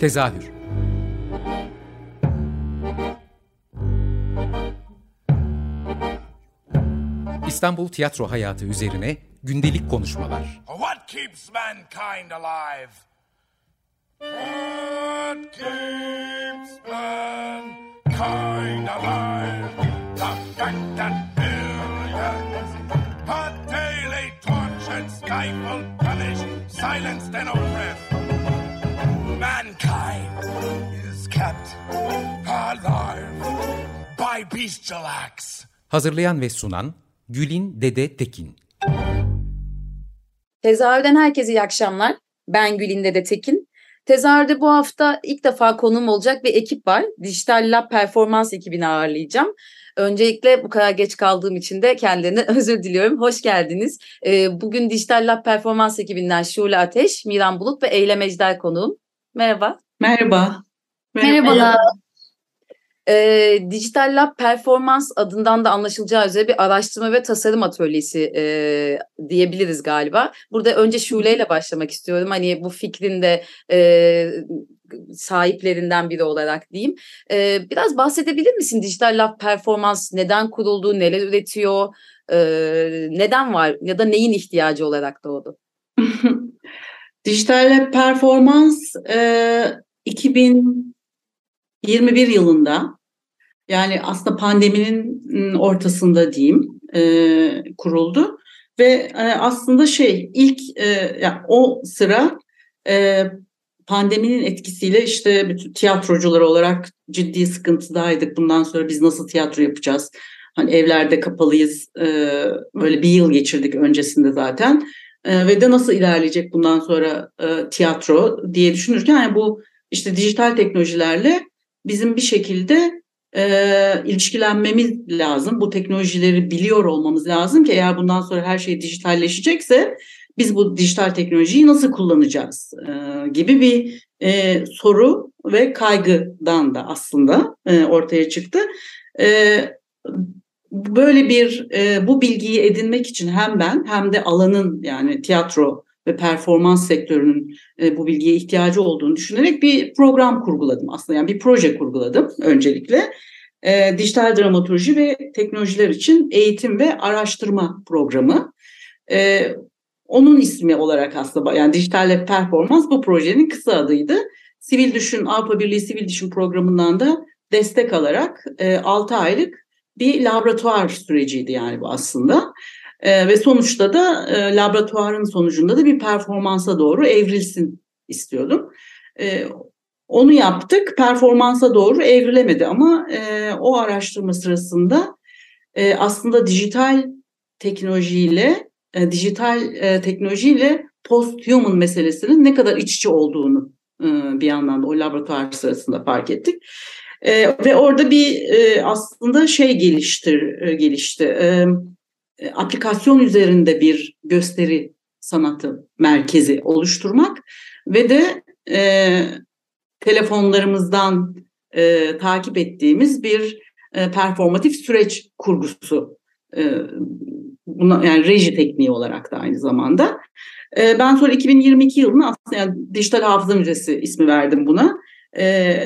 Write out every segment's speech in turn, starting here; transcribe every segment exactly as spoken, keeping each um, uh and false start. Tezahür. İstanbul tiyatro hayatı üzerine gündelik konuşmalar. What keeps mankind alive? What keeps mankind alive? The fact that billions are daily tortured, stifled, punished, silenced and oppressed. Mankind is kept alive by bestial acts. Hazırlayan ve sunan Gülin Dede Tekin. Tezahürden herkese iyi akşamlar. Ben Gülin Dede Tekin. Tezahürde bu hafta ilk defa konuğum olacak bir ekip var. Dijital Lab Performans ekibini ağırlayacağım. Öncelikle bu kadar geç kaldığım için de kendilerine özür diliyorum. Hoş geldiniz. Bugün Dijital Lab Performans ekibinden Şule Ateş, Miran Bulut ve Eylem Ejder konuğum. Merhaba. Merhaba. Merhabalar. E, Dijital Lab Performans adından da anlaşılacağı üzere bir araştırma ve tasarım atölyesi e, diyebiliriz galiba. Burada önce Şule ile başlamak istiyorum. Hani bu fikrin de e, sahiplerinden biri olarak diyeyim. E, biraz bahsedebilir misin? Dijital Lab Performans neden kuruldu, neler üretiyor, e, neden var ya da neyin ihtiyacı olarak doğdu? Dijital Lab Performans e, iki bin yirmi bir yılında, yani aslında pandeminin ortasında diyeyim, e, kuruldu ve e, aslında şey ilk e, yani o sıra e, pandeminin etkisiyle işte bütün tiyatrocular olarak ciddi sıkıntıdaydık. Bundan sonra biz nasıl tiyatro yapacağız? Hani evlerde kapalıyız, e, böyle bir yıl geçirdik öncesinde zaten e, ve de nasıl ilerleyecek bundan sonra e, tiyatro diye düşünürken yani bu işte dijital teknolojilerle bizim bir şekilde e, ilişkilenmemiz lazım. Bu teknolojileri biliyor olmamız lazım ki eğer bundan sonra her şey dijitalleşecekse biz bu dijital teknolojiyi nasıl kullanacağız e, gibi bir e, soru ve kaygıdan da aslında e, ortaya çıktı. E, böyle bir e, bu bilgiyi edinmek için hem ben hem de alanın yani tiyatro ve performans sektörünün e, bu bilgiye ihtiyacı olduğunu düşünerek bir program kurguladım aslında. Yani bir proje kurguladım öncelikle. E, dijital dramaturji ve teknolojiler için eğitim ve araştırma programı. E, onun ismi olarak aslında yani dijital performans bu projenin kısa adıydı. Sivil Düşün, Avrupa Birliği Sivil Düşün programından da destek alarak e, altı aylık bir laboratuvar süreciydi yani bu aslında. Ee, ve sonuçta da e, laboratuvarın sonucunda da bir performansa doğru evrilsin istiyordum. E, onu yaptık, performansa doğru evrilemedi ama e, o araştırma sırasında e, aslında dijital teknolojiyle e, dijital e, teknolojiyle post-human meselesinin ne kadar iç içe olduğunu e, bir yandan da o laboratuvar sırasında fark ettik. E, ve orada bir e, aslında şey geliştir e, gelişti. E, aplikasyon üzerinde bir gösteri sanatı merkezi oluşturmak ve de e, telefonlarımızdan e, takip ettiğimiz bir e, performatif süreç kurgusu, e, buna, yani reji tekniği olarak da aynı zamanda. E, ben sonra iki bin yirmi iki yılında aslında yani Dijital Hafıza Müzesi ismi verdim buna. E,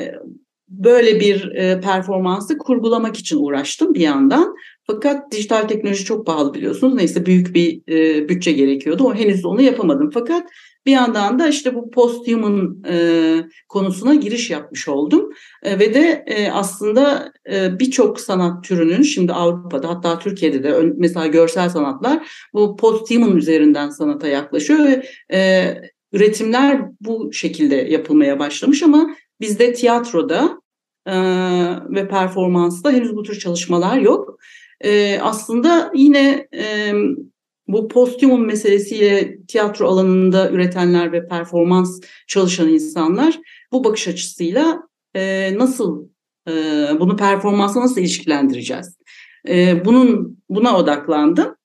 Böyle bir e, performansı kurgulamak için uğraştım bir yandan. Fakat dijital teknoloji çok pahalı biliyorsunuz. Neyse büyük bir e, bütçe gerekiyordu. O henüz onu yapamadım. Fakat bir yandan da işte bu post-human e, konusuna giriş yapmış oldum. E, ve de e, aslında e, birçok sanat türünün şimdi Avrupa'da hatta Türkiye'de de ön, mesela görsel sanatlar bu post-human üzerinden sanata yaklaşıyor. Ve e, üretimler bu şekilde yapılmaya başlamış ama bizde tiyatroda e, ve performansta henüz bu tür çalışmalar yok. E, aslında yine e, bu post-human meselesiyle tiyatro alanında üretenler ve performans çalışan insanlar bu bakış açısıyla e, nasıl e, bunu performansa nasıl ilişkilendireceğiz? E, bunun buna odaklandım.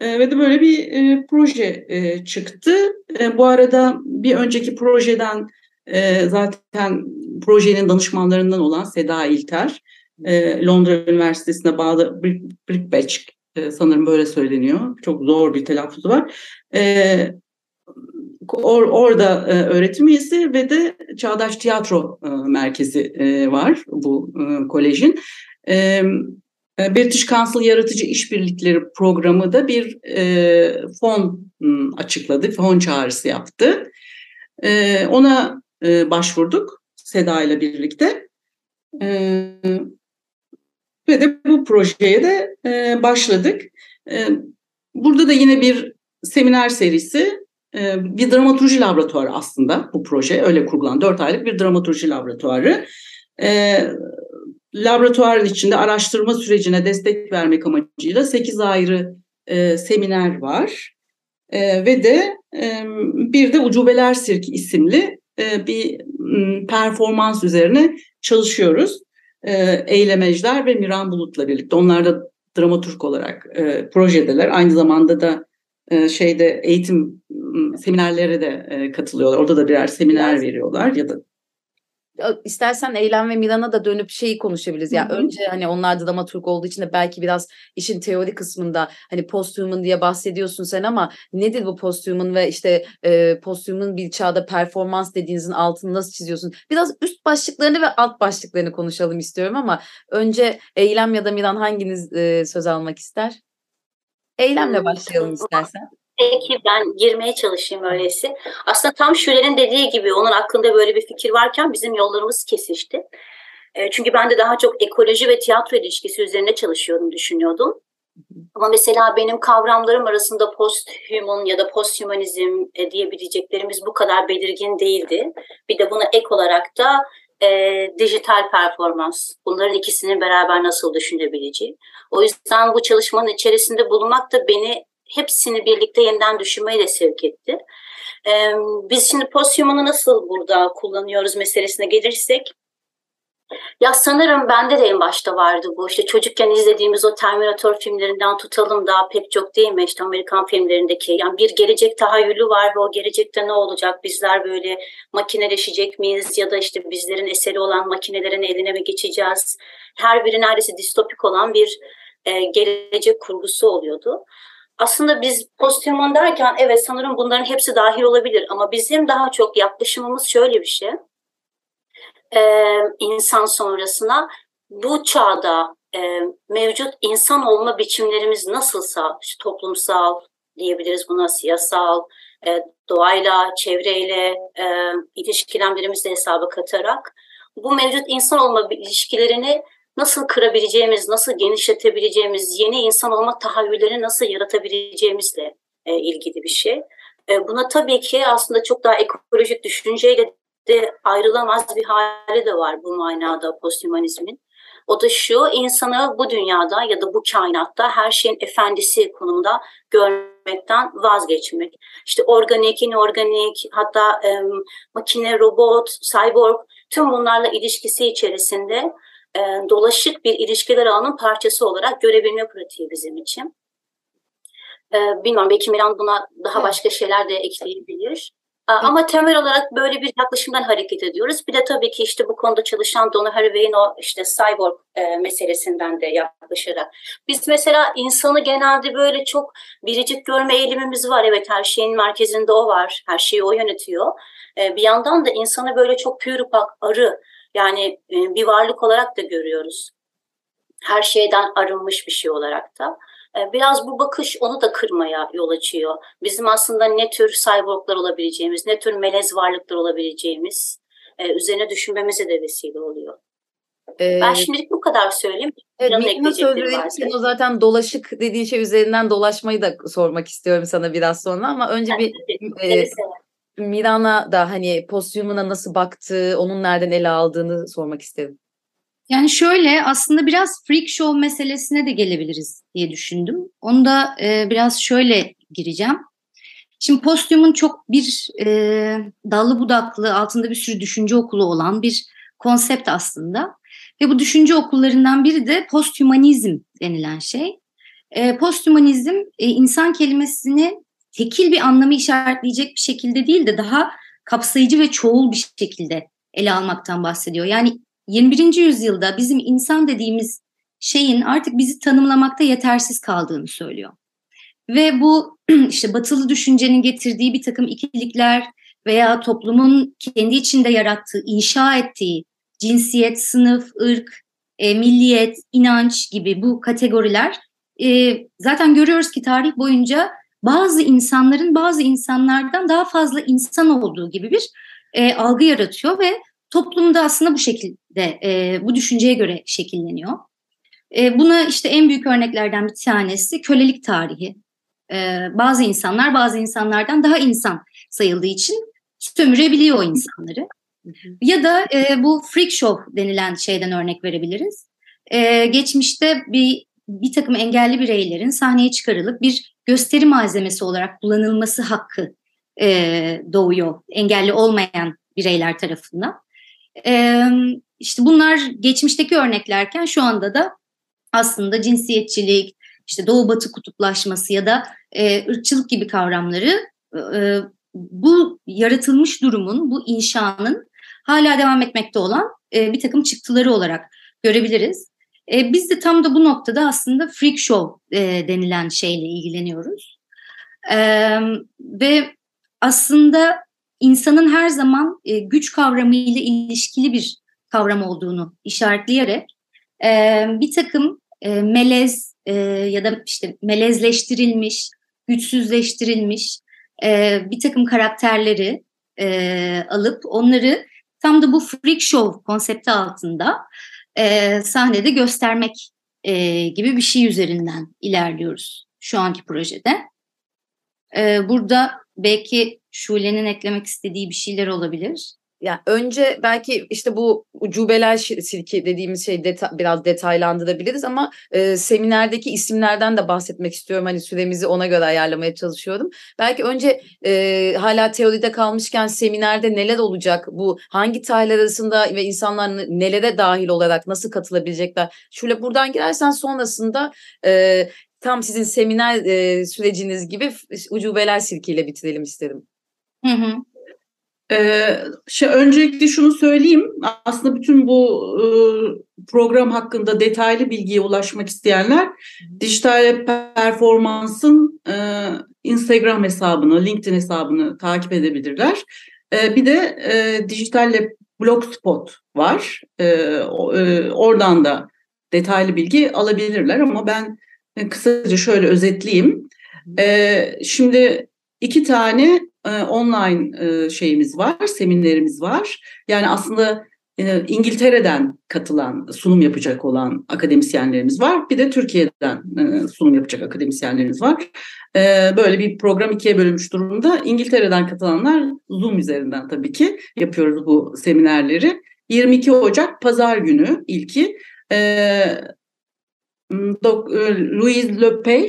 E, ve de böyle bir e, proje e, çıktı. E, bu arada bir önceki projeden Ee, zaten projenin danışmanlarından olan Seda İlter, e, Londra Üniversitesi'ne bağlı Birkbeck, e, sanırım böyle söyleniyor. Çok zor bir telaffuzu var. E, Or, orada e, öğretim üyesi ve de Çağdaş Tiyatro e, Merkezi e, var bu e, kolejin. E, British Council Yaratıcı İşbirlikleri Programı da bir e, fon açıkladı, fon çağrısı yaptı. E, ona e, başvurduk SEDA ile birlikte. E, ve de bu projeye de e, başladık. E, burada da yine bir seminer serisi. Bir dramaturji laboratuvarı aslında bu proje, öyle kurulan dört aylık bir dramaturji laboratuvarı. E, laboratuvarın içinde araştırma sürecine destek vermek amacıyla sekiz ayrı e, seminer var. E, ve de e, bir de Ucubeler Sirki isimli e, bir m, performans üzerine çalışıyoruz. E, Eylemejler ve Miran Bulut'la birlikte. Onlar da dramaturg olarak e, projedeler. Aynı zamanda da şeyde eğitim seminerlere de katılıyorlar. Orada da birer seminer veriyorlar ya da. İstersen Eylem ve Miran'a da dönüp şeyi konuşabiliriz. Yani önce hani onlar da dramaturg olduğu için de belki biraz işin teori kısmında hani posthuman diye bahsediyorsun sen, ama nedir bu posthuman ve işte e, posthuman bir çağda performans dediğinizin altını nasıl çiziyorsun? Biraz üst başlıklarını ve alt başlıklarını konuşalım istiyorum, ama önce Eylem ya da Miran, hanginiz e, söz almak ister? Eylemle başlayalım istersen. Peki, ben girmeye çalışayım öyleyse. Aslında tam Şüler'in dediği gibi onun hakkında böyle bir fikir varken bizim yollarımız kesişti. E, çünkü ben de daha çok ekoloji ve tiyatro ilişkisi üzerine çalışıyordum, düşünüyordum. Ama mesela benim kavramlarım arasında posthuman ya da posthumanizm e, diyebileceklerimiz bu kadar belirgin değildi. Bir de buna ek olarak da E, dijital performans. Bunların ikisini beraber nasıl düşünebileceği. O yüzden bu çalışmanın içerisinde bulunmak da beni hepsini birlikte yeniden düşünmeye de sevk etti. E, biz şimdi posthuman'ı nasıl burada kullanıyoruz meselesine gelirsek, ya sanırım bende de en başta vardı bu. İşte çocukken izlediğimiz o Terminator filmlerinden tutalım daha pek çok, değil mi? İşte Amerikan filmlerindeki. Yani bir gelecek tahayyülü var ve o gelecekte ne olacak? Bizler böyle makineleşecek miyiz? Ya da işte bizlerin eseri olan makinelerin eline mi geçeceğiz? Her biri neredeyse distopik olan bir e, gelecek kurgusu oluyordu. Aslında biz posthuman derken evet sanırım bunların hepsi dahil olabilir. Ama bizim daha çok yaklaşımımız şöyle bir şey. Ee, insan sonrasına bu çağda e, mevcut insan olma biçimlerimiz nasılsa, işte toplumsal diyebiliriz buna, siyasal, e, doğayla, çevreyle e, ilişkilendirimizi hesaba katarak bu mevcut insan olma ilişkilerini nasıl kırabileceğimiz, nasıl genişletebileceğimiz, yeni insan olma tahayyüllerini nasıl yaratabileceğimizle e, ilgili bir şey. E, buna tabii ki aslında çok daha ekolojik düşünceyle de ayrılamaz bir hali de var bu manada posthumanizmin. O da şu, insanı bu dünyada ya da bu kainatta her şeyin efendisi konumunda görmekten vazgeçmek. İşte organik, inorganik, hatta e, makine, robot, cyborg, tüm bunlarla ilişkisi içerisinde e, dolaşık bir ilişkiler ağının parçası olarak görebilme pratiği bizim için. E, bilmiyorum, belki Miran buna daha başka şeyler de ekleyebilir. Ama temel olarak böyle bir yaklaşımdan hareket ediyoruz. Bir de tabii ki işte bu konuda çalışan Donna Haraway'in o işte cyborg e, meselesinden de yaklaşarak. Biz mesela insanı genelde böyle çok biricik görme eğilimimiz var. Evet, her şeyin merkezinde o var. Her şeyi o yönetiyor. E, bir yandan da insanı böyle çok pür pak, arı, yani e, bir varlık olarak da görüyoruz. Her şeyden arınmış bir şey olarak da. Biraz bu bakış onu da kırmaya yol açıyor. Bizim aslında ne tür cyborglar olabileceğimiz, ne tür melez varlıklar olabileceğimiz üzerine düşünmemize de vesile oluyor. Ee, ben şimdilik bu kadar söyleyeyim. Evet, o zaten dolaşık dediğin şey üzerinden dolaşmayı da sormak istiyorum sana biraz sonra, ama önce bir e, Miran'a da hani posthuman'a nasıl baktığı, onun nereden ele aldığını sormak istedim. Yani şöyle, aslında biraz freak show meselesine de gelebiliriz diye düşündüm. Onu da e, biraz şöyle gireceğim. Şimdi posthuman'ın çok bir e, dallı budaklı, altında bir sürü düşünce okulu olan bir konsept aslında. Ve bu düşünce okullarından biri de posthumanizm denilen şey. E, posthumanizm e, insan kelimesini tekil bir anlamı işaretleyecek bir şekilde değil de daha kapsayıcı ve çoğul bir şekilde ele almaktan bahsediyor. Yani yirmi birinci yüzyılda bizim insan dediğimiz şeyin artık bizi tanımlamakta yetersiz kaldığını söylüyor. Ve bu işte batılı düşüncenin getirdiği bir takım ikilikler veya toplumun kendi içinde yarattığı, inşa ettiği cinsiyet, sınıf, ırk, e, milliyet, inanç gibi bu kategoriler e, zaten görüyoruz ki tarih boyunca bazı insanların bazı insanlardan daha fazla insan olduğu gibi bir e, algı yaratıyor ve toplumda aslında bu şekilde, e, bu düşünceye göre şekilleniyor. E, buna işte en büyük örneklerden bir tanesi kölelik tarihi. E, bazı insanlar bazı insanlardan daha insan sayıldığı için sömürebiliyor o insanları. Ya da e, bu freak show denilen şeyden örnek verebiliriz. E, geçmişte bir, bir takım engelli bireylerin sahneye çıkarılıp bir gösteri malzemesi olarak kullanılması hakkı e, doğuyor engelli olmayan bireyler tarafından. E, işte bunlar geçmişteki örneklerken şu anda da aslında cinsiyetçilik, işte doğu-batı kutuplaşması ya da e, ırkçılık gibi kavramları e, bu yaratılmış durumun, bu inşanın hala devam etmekte olan e, bir takım çıktıları olarak görebiliriz. E, biz de tam da bu noktada aslında freak show e, denilen şeyle ilgileniyoruz. E, ve aslında insanın her zaman e, güç kavramıyla ilişkili bir kavram olduğunu işaretleyerek e, bir takım e, melez e, ya da işte melezleştirilmiş, güçsüzleştirilmiş Ee, bir takım karakterleri e, alıp onları tam da bu freak show konsepti altında e, sahnede göstermek e, gibi bir şey üzerinden ilerliyoruz şu anki projede. Ee, burada belki Şule'nin eklemek istediği bir şeyler olabilir. Ya önce belki işte bu ucubeler silki dediğimiz şey deta- biraz detaylandırabiliriz ama e, seminerdeki isimlerden de bahsetmek istiyorum. Hani süremizi ona göre ayarlamaya çalışıyorum. Belki önce e, hala teoride kalmışken seminerde neler olacak? Bu hangi tarihler arasında ve insanlar nelere dahil olarak nasıl katılabilecekler? Şöyle buradan girersen sonrasında e, tam sizin seminer e, süreciniz gibi ucubeler silkiyle bitirelim isterim. Hı hı. Ee, şey, öncelikle şunu söyleyeyim, aslında bütün bu e, program hakkında detaylı bilgiye ulaşmak isteyenler Dijital Performans'ın e, Instagram hesabını, LinkedIn hesabını takip edebilirler. E, bir de e, Dijital Blogspot var, e, o, e, oradan da detaylı bilgi alabilirler ama ben e, kısaca şöyle özetleyeyim. E, şimdi iki tane online şeyimiz var, seminerimiz var. Yani aslında İngiltere'den katılan, sunum yapacak olan akademisyenlerimiz var. Bir de Türkiye'den sunum yapacak akademisyenlerimiz var. Böyle bir program ikiye bölünmüş durumda. İngiltere'den katılanlar Zoom üzerinden tabii ki yapıyoruz bu seminerleri. yirmi iki Ocak Pazar günü ilki Louise Lepage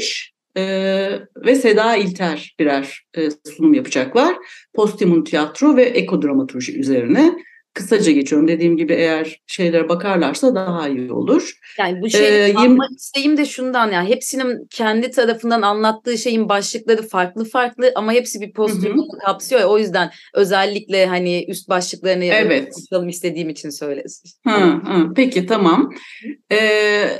Ee, ve Seda İlter birer e, sunum yapacaklar. Postimum tiyatro ve ekodramaturji üzerine. Kısaca geçiyorum. Dediğim gibi eğer şeylere bakarlarsa daha iyi olur. Yani bu şeyi ee, anlatmak yirmi... isteyim de şundan, yani hepsinin kendi tarafından anlattığı şeyin başlıkları farklı farklı ama hepsi bir postumu kapsıyor. Ya, o yüzden özellikle hani üst başlıklarını evet. yapalım istediğim için söylesin. Ha, ha, peki tamam. Ee, e,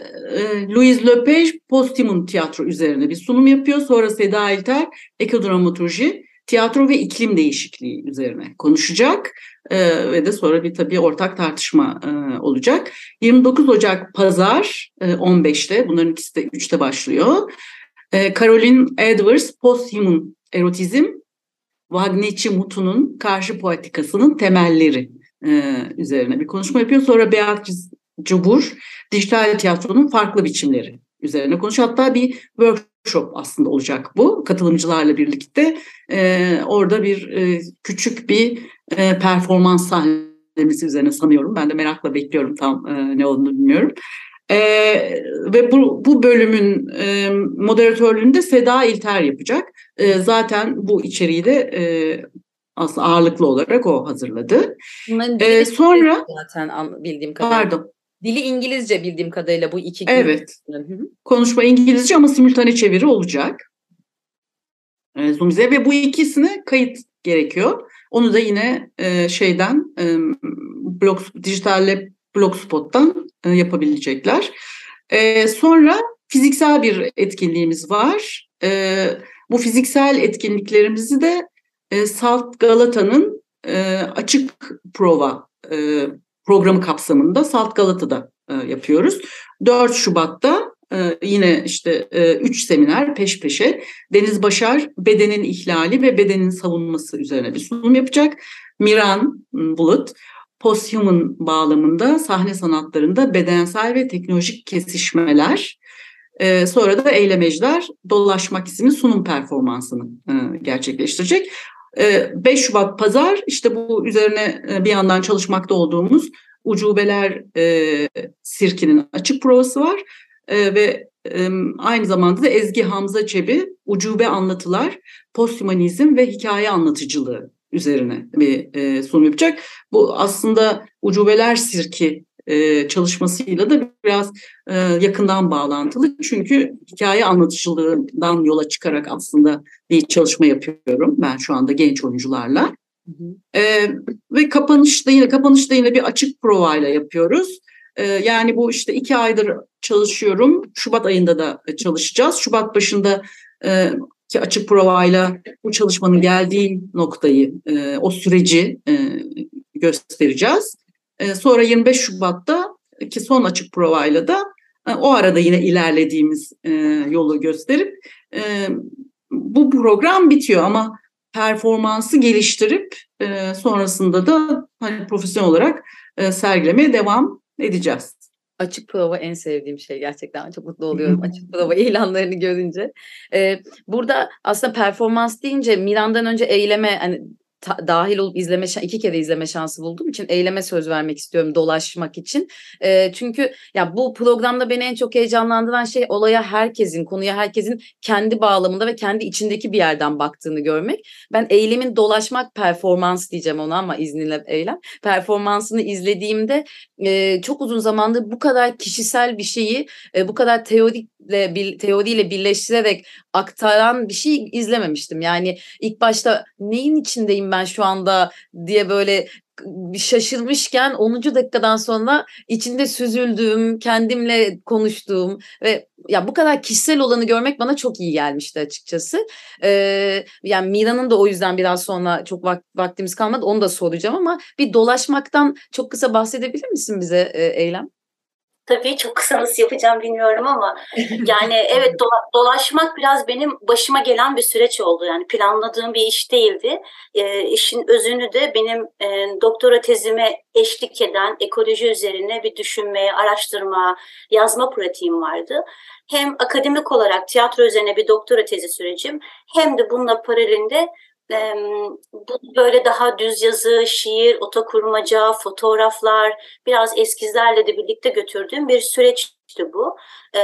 Louise Lepage Postimum tiyatro üzerine bir sunum yapıyor. Sonra Seda İlter ekodramaturji, tiyatro ve iklim değişikliği üzerine konuşacak ee, ve de sonra bir tabii ortak tartışma e, olacak. yirmi dokuz Ocak Pazar e, on beşte, bunların ikisi de üçte başlıyor. E, Caroline Edwards Posthuman Erotizm, Wagner'ci Mutu'nun Karşı Poetikasının Temelleri e, üzerine bir konuşma yapıyor. Sonra Beatriz Cubur Dijital Tiyatronun Farklı Biçimleri üzerine konuşuyor. Hatta bir workshop workshop aslında olacak bu. Katılımcılarla birlikte e, orada bir e, küçük bir e, performans sahnemiz üzerine sanıyorum. Ben de merakla bekliyorum, tam e, ne olduğunu bilmiyorum. E, ve bu, bu bölümün e, moderatörlüğünü de Seda İlter yapacak. E, zaten bu içeriği de e, aslında ağırlıklı olarak o hazırladı. E, sonra zaten bildiğim kadarıyla. Pardon. Dili İngilizce bildiğim kadarıyla bu iki gün. Evet. Konuşma İngilizce ama simultane çeviri olacak. Zoom'da ve bu ikisine kayıt gerekiyor. Onu da yine şeyden blog, Dijital Blogspot'tan yapabilecekler. Sonra fiziksel bir etkinliğimiz var. e, bu fiziksel etkinliklerimizi de e, Salt Galata'nın e, açık prova e, programı kapsamında Salt Galata'da e, yapıyoruz. dört Şubat'ta e, yine işte e, üç seminer peş peşe. Deniz Başar bedenin ihlali ve bedenin savunması üzerine bir sunum yapacak. Miran Bulut Posthuman bağlamında sahne sanatlarında bedensel ve teknolojik kesişmeler, ee, sonra da Eyle Mecdar Dolaşmak isimli sunum performansını e, gerçekleştirecek. E, beş Şubat Pazar, işte bu üzerine e, bir yandan çalışmakta olduğumuz Ucubeler e, Sirki'nin açık provası var e, ve e, aynı zamanda da Ezgi Hamza Çebi Ucube Anlatılar, Posthumanizm ve Hikaye Anlatıcılığı üzerine bir e, sunum yapacak. Bu aslında Ucubeler Sirki e, çalışmasıyla da biraz e, yakından bağlantılı. Çünkü hikaye anlatıcılığından yola çıkarak aslında bir çalışma yapıyorum ben şu anda genç oyuncularla. Hı hı. E, ve kapanışta yine kapanışta yine bir açık provayla yapıyoruz. E, yani bu işte iki aydır çalışıyorum. Şubat ayında da çalışacağız. Şubat başında e, ki açık provayla bu çalışmanın geldiği noktayı, e, o süreci e, göstereceğiz. E, sonra yirmi beş Şubat'ta ki son açık provayla da e, o arada yine ilerlediğimiz e, yolu gösterip e, bu program bitiyor ama performansı geliştirip e, sonrasında da hani profesyonel olarak e, sergilemeye devam edeceğiz. Açık prova en sevdiğim şey, gerçekten çok mutlu oluyorum açık prova ilanlarını görünce. Ee, burada aslında performans deyince Miran'dan önce eyleme hani ta, dahil olup izleme iki kere izleme şansı bulduğum için eyleme söz vermek istiyorum dolaşmak için. Ee, çünkü ya bu programda beni en çok heyecanlandıran şey olaya herkesin, konuya herkesin kendi bağlamında ve kendi içindeki bir yerden baktığını görmek. Ben eylemin dolaşmak performans diyeceğim ona ama izninle eylem performansını izlediğimde Ee, çok uzun zamandır bu kadar kişisel bir şeyi e, bu kadar teorikle, bir, teoriyle birleştirerek aktaran bir şey izlememiştim. Yani ilk başta neyin içindeyim ben şu anda diye böyle şaşırmışken onuncu dakikadan sonra içinde süzüldüğüm, kendimle konuştuğum ve ya bu kadar kişisel olanı görmek bana çok iyi gelmişti açıkçası. Ee, yani Mira'nın da o yüzden biraz sonra çok vak- vaktimiz kalmadı. Onu da soracağım ama bir dolaşmaktan çok kısa bahsedebilir misin bize e, Eylem? Tabii çok kısa nasıl yapacağım bilmiyorum ama yani evet dola- dolaşmak biraz benim başıma gelen bir süreç oldu. Yani planladığım bir iş değildi. E, işin özünü de benim e, doktora tezime eşlik eden ekoloji üzerine bir düşünmeye, araştırma, yazma pratiğim vardı. Hem akademik olarak tiyatro üzerine bir doktora tezi sürecim hem de bununla paralelinde e, böyle daha düz yazı, şiir, otokurmaca, fotoğraflar, biraz eskizlerle de birlikte götürdüğüm bir süreçti bu. E,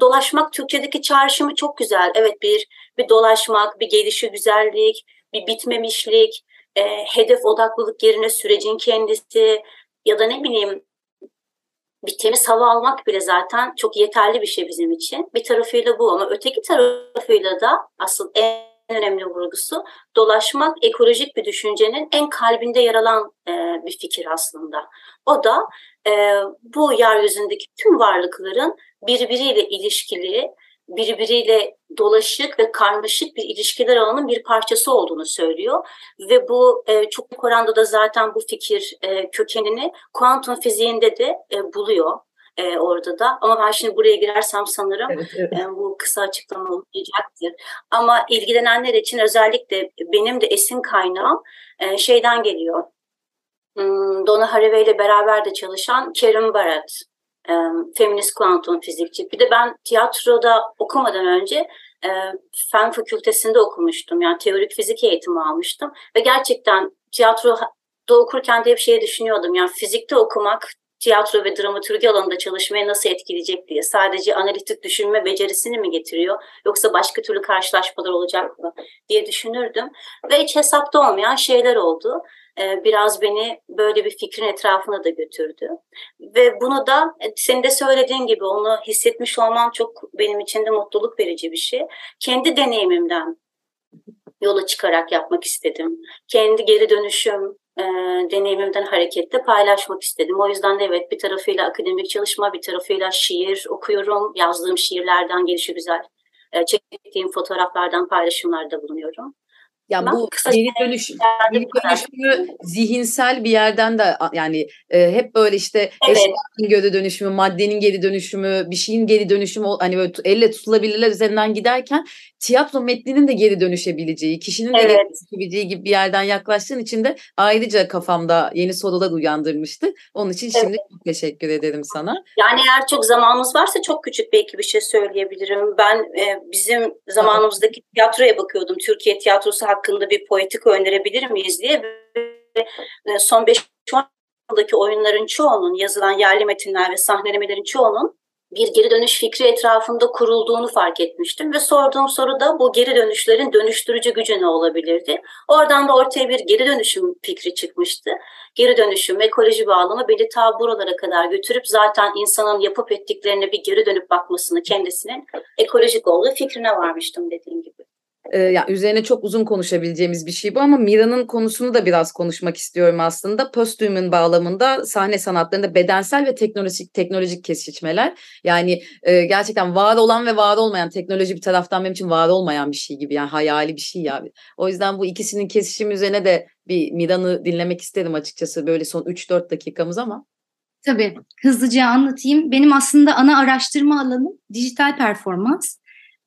dolaşmak Türkçedeki çağrışımı çok güzel. Evet bir bir dolaşmak, bir gelişi güzellik, bir bitmemişlik, e, hedef odaklılık yerine sürecin kendisi ya da ne bileyim bir temiz hava almak bile zaten çok yeterli bir şey bizim için. Bir tarafıyla bu ama öteki tarafıyla da asıl en önemli vurgusu dolaşmak ekolojik bir düşüncenin en kalbinde yer alan e, bir fikir aslında. O da e, bu yeryüzündeki tüm varlıkların birbiriyle ilişkili, birbiriyle dolaşık ve karmaşık bir ilişkiler alanının bir parçası olduğunu söylüyor. Ve bu e, çok büyük oranda da zaten bu fikir e, kökenini kuantum fiziğinde de e, buluyor e, orada da. Ama ben şimdi buraya girersem sanırım evet, evet. E, bu kısa açıklama olacaktır. Ama ilgilenenler için özellikle benim de esin kaynağım e, şeyden geliyor. Hmm, Donna Haraway ile beraber de çalışan Karen Barrett. Feminist kuantum fizikçi. Bir de ben tiyatroda okumadan önce e, fen fakültesinde okumuştum. Yani teorik fizik eğitimi almıştım. Ve gerçekten tiyatroda okurken de hep şey düşünüyordum. Yani fizikte okumak tiyatro ve dramatürgi alanında çalışmaya nasıl etkileyecek diye. Sadece analitik düşünme becerisini mi getiriyor? Yoksa başka türlü karşılaşmalar olacak mı diye düşünürdüm. Ve hiç hesapta olmayan şeyler oldu. Biraz beni böyle bir fikrin etrafına da götürdü. Ve bunu da senin de söylediğin gibi onu hissetmiş olmam çok benim için de mutluluk verici bir şey. Kendi deneyimimden yola çıkarak yapmak istedim. Kendi geri dönüşüm e, deneyimimden hareketle paylaşmak istedim. O yüzden de evet bir tarafıyla akademik çalışma, bir tarafıyla şiir okuyorum. Yazdığım şiirlerden gelişi güzel e, çektiğim fotoğraflardan paylaşımlarda bulunuyorum. Ya ben bu geri dönüşüm, geri dönüşümü zihinsel bir yerden de yani e, hep böyle işte evet. eşyanın geri dönüşümü, maddenin geri dönüşümü, bir şeyin geri dönüşümü hani böyle elle tutulabilirler üzerinden giderken tiyatro metninin de geri dönüşebileceği, kişinin evet. de geri dönüşebileceği gibi bir yerden yaklaştığın için de ayrıca kafamda yeni sorular uyandırmıştı. Onun için evet. şimdi çok teşekkür ederim sana. Yani eğer çok zamanımız varsa çok küçük belki bir şey söyleyebilirim. Ben e, bizim zamanımızdaki evet. tiyatroya bakıyordum. Türkiye tiyatrosu hakkında bir poetik önerebilir miyiz diye son beş on yıldaki oyunların çoğunun, yazılan yerli metinler ve sahnelemelerin çoğunun bir geri dönüş fikri etrafında kurulduğunu fark etmiştim ve sorduğum soru da bu geri dönüşlerin dönüştürücü gücü ne olabilirdi? Oradan da ortaya bir geri dönüşüm fikri çıkmıştı. Geri dönüşüm, ekoloji bağlamı beni ta buralara kadar götürüp zaten insanın yapıp ettiklerine bir geri dönüp bakmasını, kendisinin ekolojik olduğu fikrine varmıştım dediğim gibi. Yani üzerine çok uzun konuşabileceğimiz bir şey bu ama Mira'nın konusunu da biraz konuşmak istiyorum aslında. Posthume'un bağlamında sahne sanatlarında bedensel ve teknolojik teknolojik kesişmeler, yani e, gerçekten var olan ve var olmayan, teknoloji bir taraftan benim için var olmayan bir şey gibi, yani hayali bir şey ya. O yüzden bu ikisinin kesişimi üzerine de bir Mira'nı dinlemek isterim açıkçası, böyle son üç dört dakikamız ama. Tabii hızlıca anlatayım. Benim aslında ana araştırma alanım dijital performans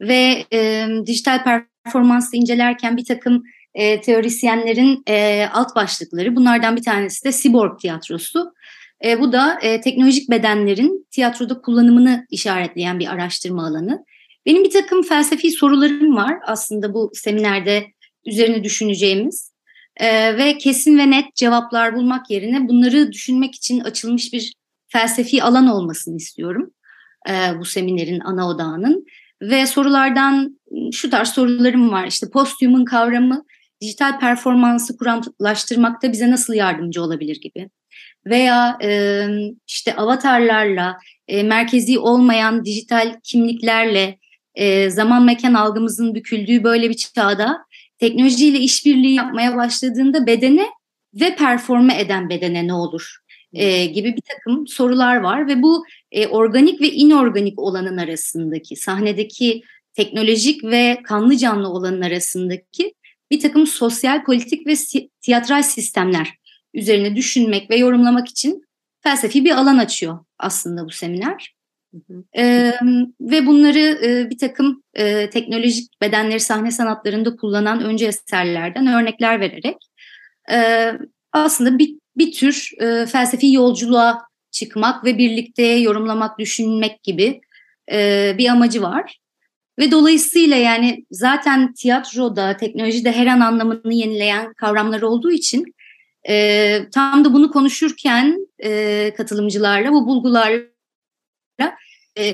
ve e, dijital performans performansı incelerken bir takım e, teorisyenlerin e, alt başlıkları, bunlardan bir tanesi de siborg tiyatrosu. E, bu da e, teknolojik bedenlerin tiyatroda kullanımını işaretleyen bir araştırma alanı. Benim bir takım felsefi sorularım var aslında bu seminerde üzerine düşüneceğimiz e, ve kesin ve net cevaplar bulmak yerine bunları düşünmek için açılmış bir felsefi alan olmasını istiyorum e, bu seminerin ana odağının. Ve sorulardan şu tarz sorularım var. İşte posthume'un kavramı dijital performansı kuramlaştırmakta bize nasıl yardımcı olabilir gibi. Veya e, işte avatarlarla, e, merkezi olmayan dijital kimliklerle e, zaman mekan algımızın büküldüğü böyle bir çağda teknolojiyle işbirliği yapmaya başladığında bedene ve performe eden bedene ne olur e, gibi bir takım sorular var ve bu E, organik ve inorganik olanın arasındaki, sahnedeki teknolojik ve kanlı canlı olanın arasındaki bir takım sosyal, politik ve si- tiyatral sistemler üzerine düşünmek ve yorumlamak için felsefi bir alan açıyor aslında bu seminer. Hı hı. E, ve bunları e, bir takım e, teknolojik bedenleri sahne sanatlarında kullanan öncü eserlerden örnekler vererek e, aslında bir, bir tür e, felsefi yolculuğa çıkmak ve birlikte yorumlamak, düşünmek gibi e, bir amacı var. Ve dolayısıyla yani zaten tiyatroda, teknolojide her an anlamını yenileyen kavramlar olduğu için e, tam da bunu konuşurken e, katılımcılarla, bu bulgularla e,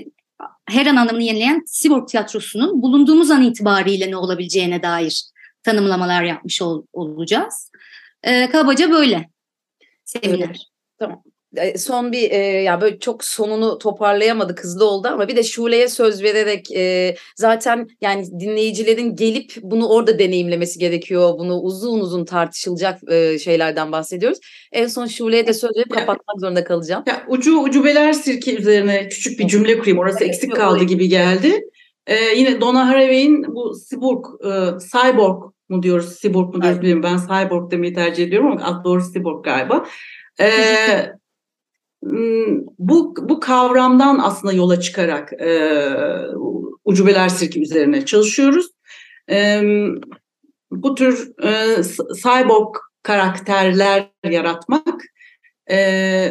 her an anlamını yenileyen siborg tiyatrosunun bulunduğumuz an itibariyle ne olabileceğine dair tanımlamalar yapmış ol, olacağız. E, kabaca böyle seminer. Tamam. Son bir e, ya böyle çok sonunu toparlayamadık, hızlı oldu ama bir de Şule'ye söz vererek e, zaten yani dinleyicilerin gelip bunu orada deneyimlemesi gerekiyor. Bunu uzun uzun tartışılacak e, şeylerden bahsediyoruz. En son Şule'ye de söz verip kapatmak zorunda kalacağım. Ya, ucu ucubeler sirke üzerine küçük bir cümle kurayım. Orası evet, eksik kaldı gibi geldi. Ee, yine Donna Haraway'in bu siborg, e, cyborg mu diyoruz, siborg mu diyoruz bilmiyorum. Ben cyborg demeyi tercih ediyorum ama ad doğru siborg galiba. Evet. Bu bu kavramdan aslında yola çıkarak e, ucubeler sirki üzerine çalışıyoruz. E, bu tür e, cyborg karakterler yaratmak, e,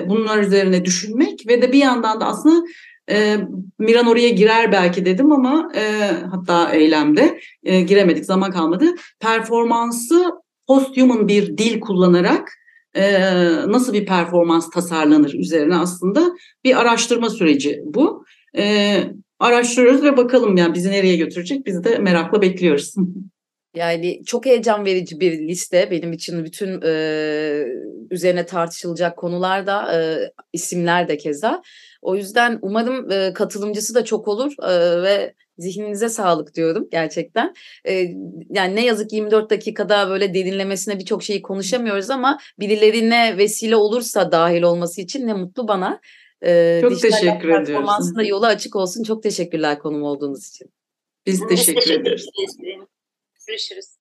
bunlar üzerine düşünmek ve de bir yandan da aslında e, Miran oraya girer belki dedim ama e, hatta eylemde e, giremedik, zaman kalmadı. Performansı posthuman bir dil kullanarak nasıl bir performans tasarlanır üzerine aslında bir araştırma süreci bu. E, araştırıyoruz ve bakalım yani bizi nereye götürecek, biz de merakla bekliyoruz. Yani çok heyecan verici bir liste benim için, bütün e, üzerine tartışılacak konular da, e, isimler de keza. O yüzden umarım e, katılımcısı da çok olur e, ve zihninize sağlık diyorum gerçekten. Ee, yani ne yazık yirmi dört dakikada böyle derinlemesine birçok şeyi konuşamıyoruz ama birilerine vesile olursa dahil olması için ne mutlu bana. Ee, Çok teşekkür ediyoruz. Performansına yolu açık olsun. Çok teşekkürler konum olduğunuz için. Biz teşekkür ederiz. Görüşürüz.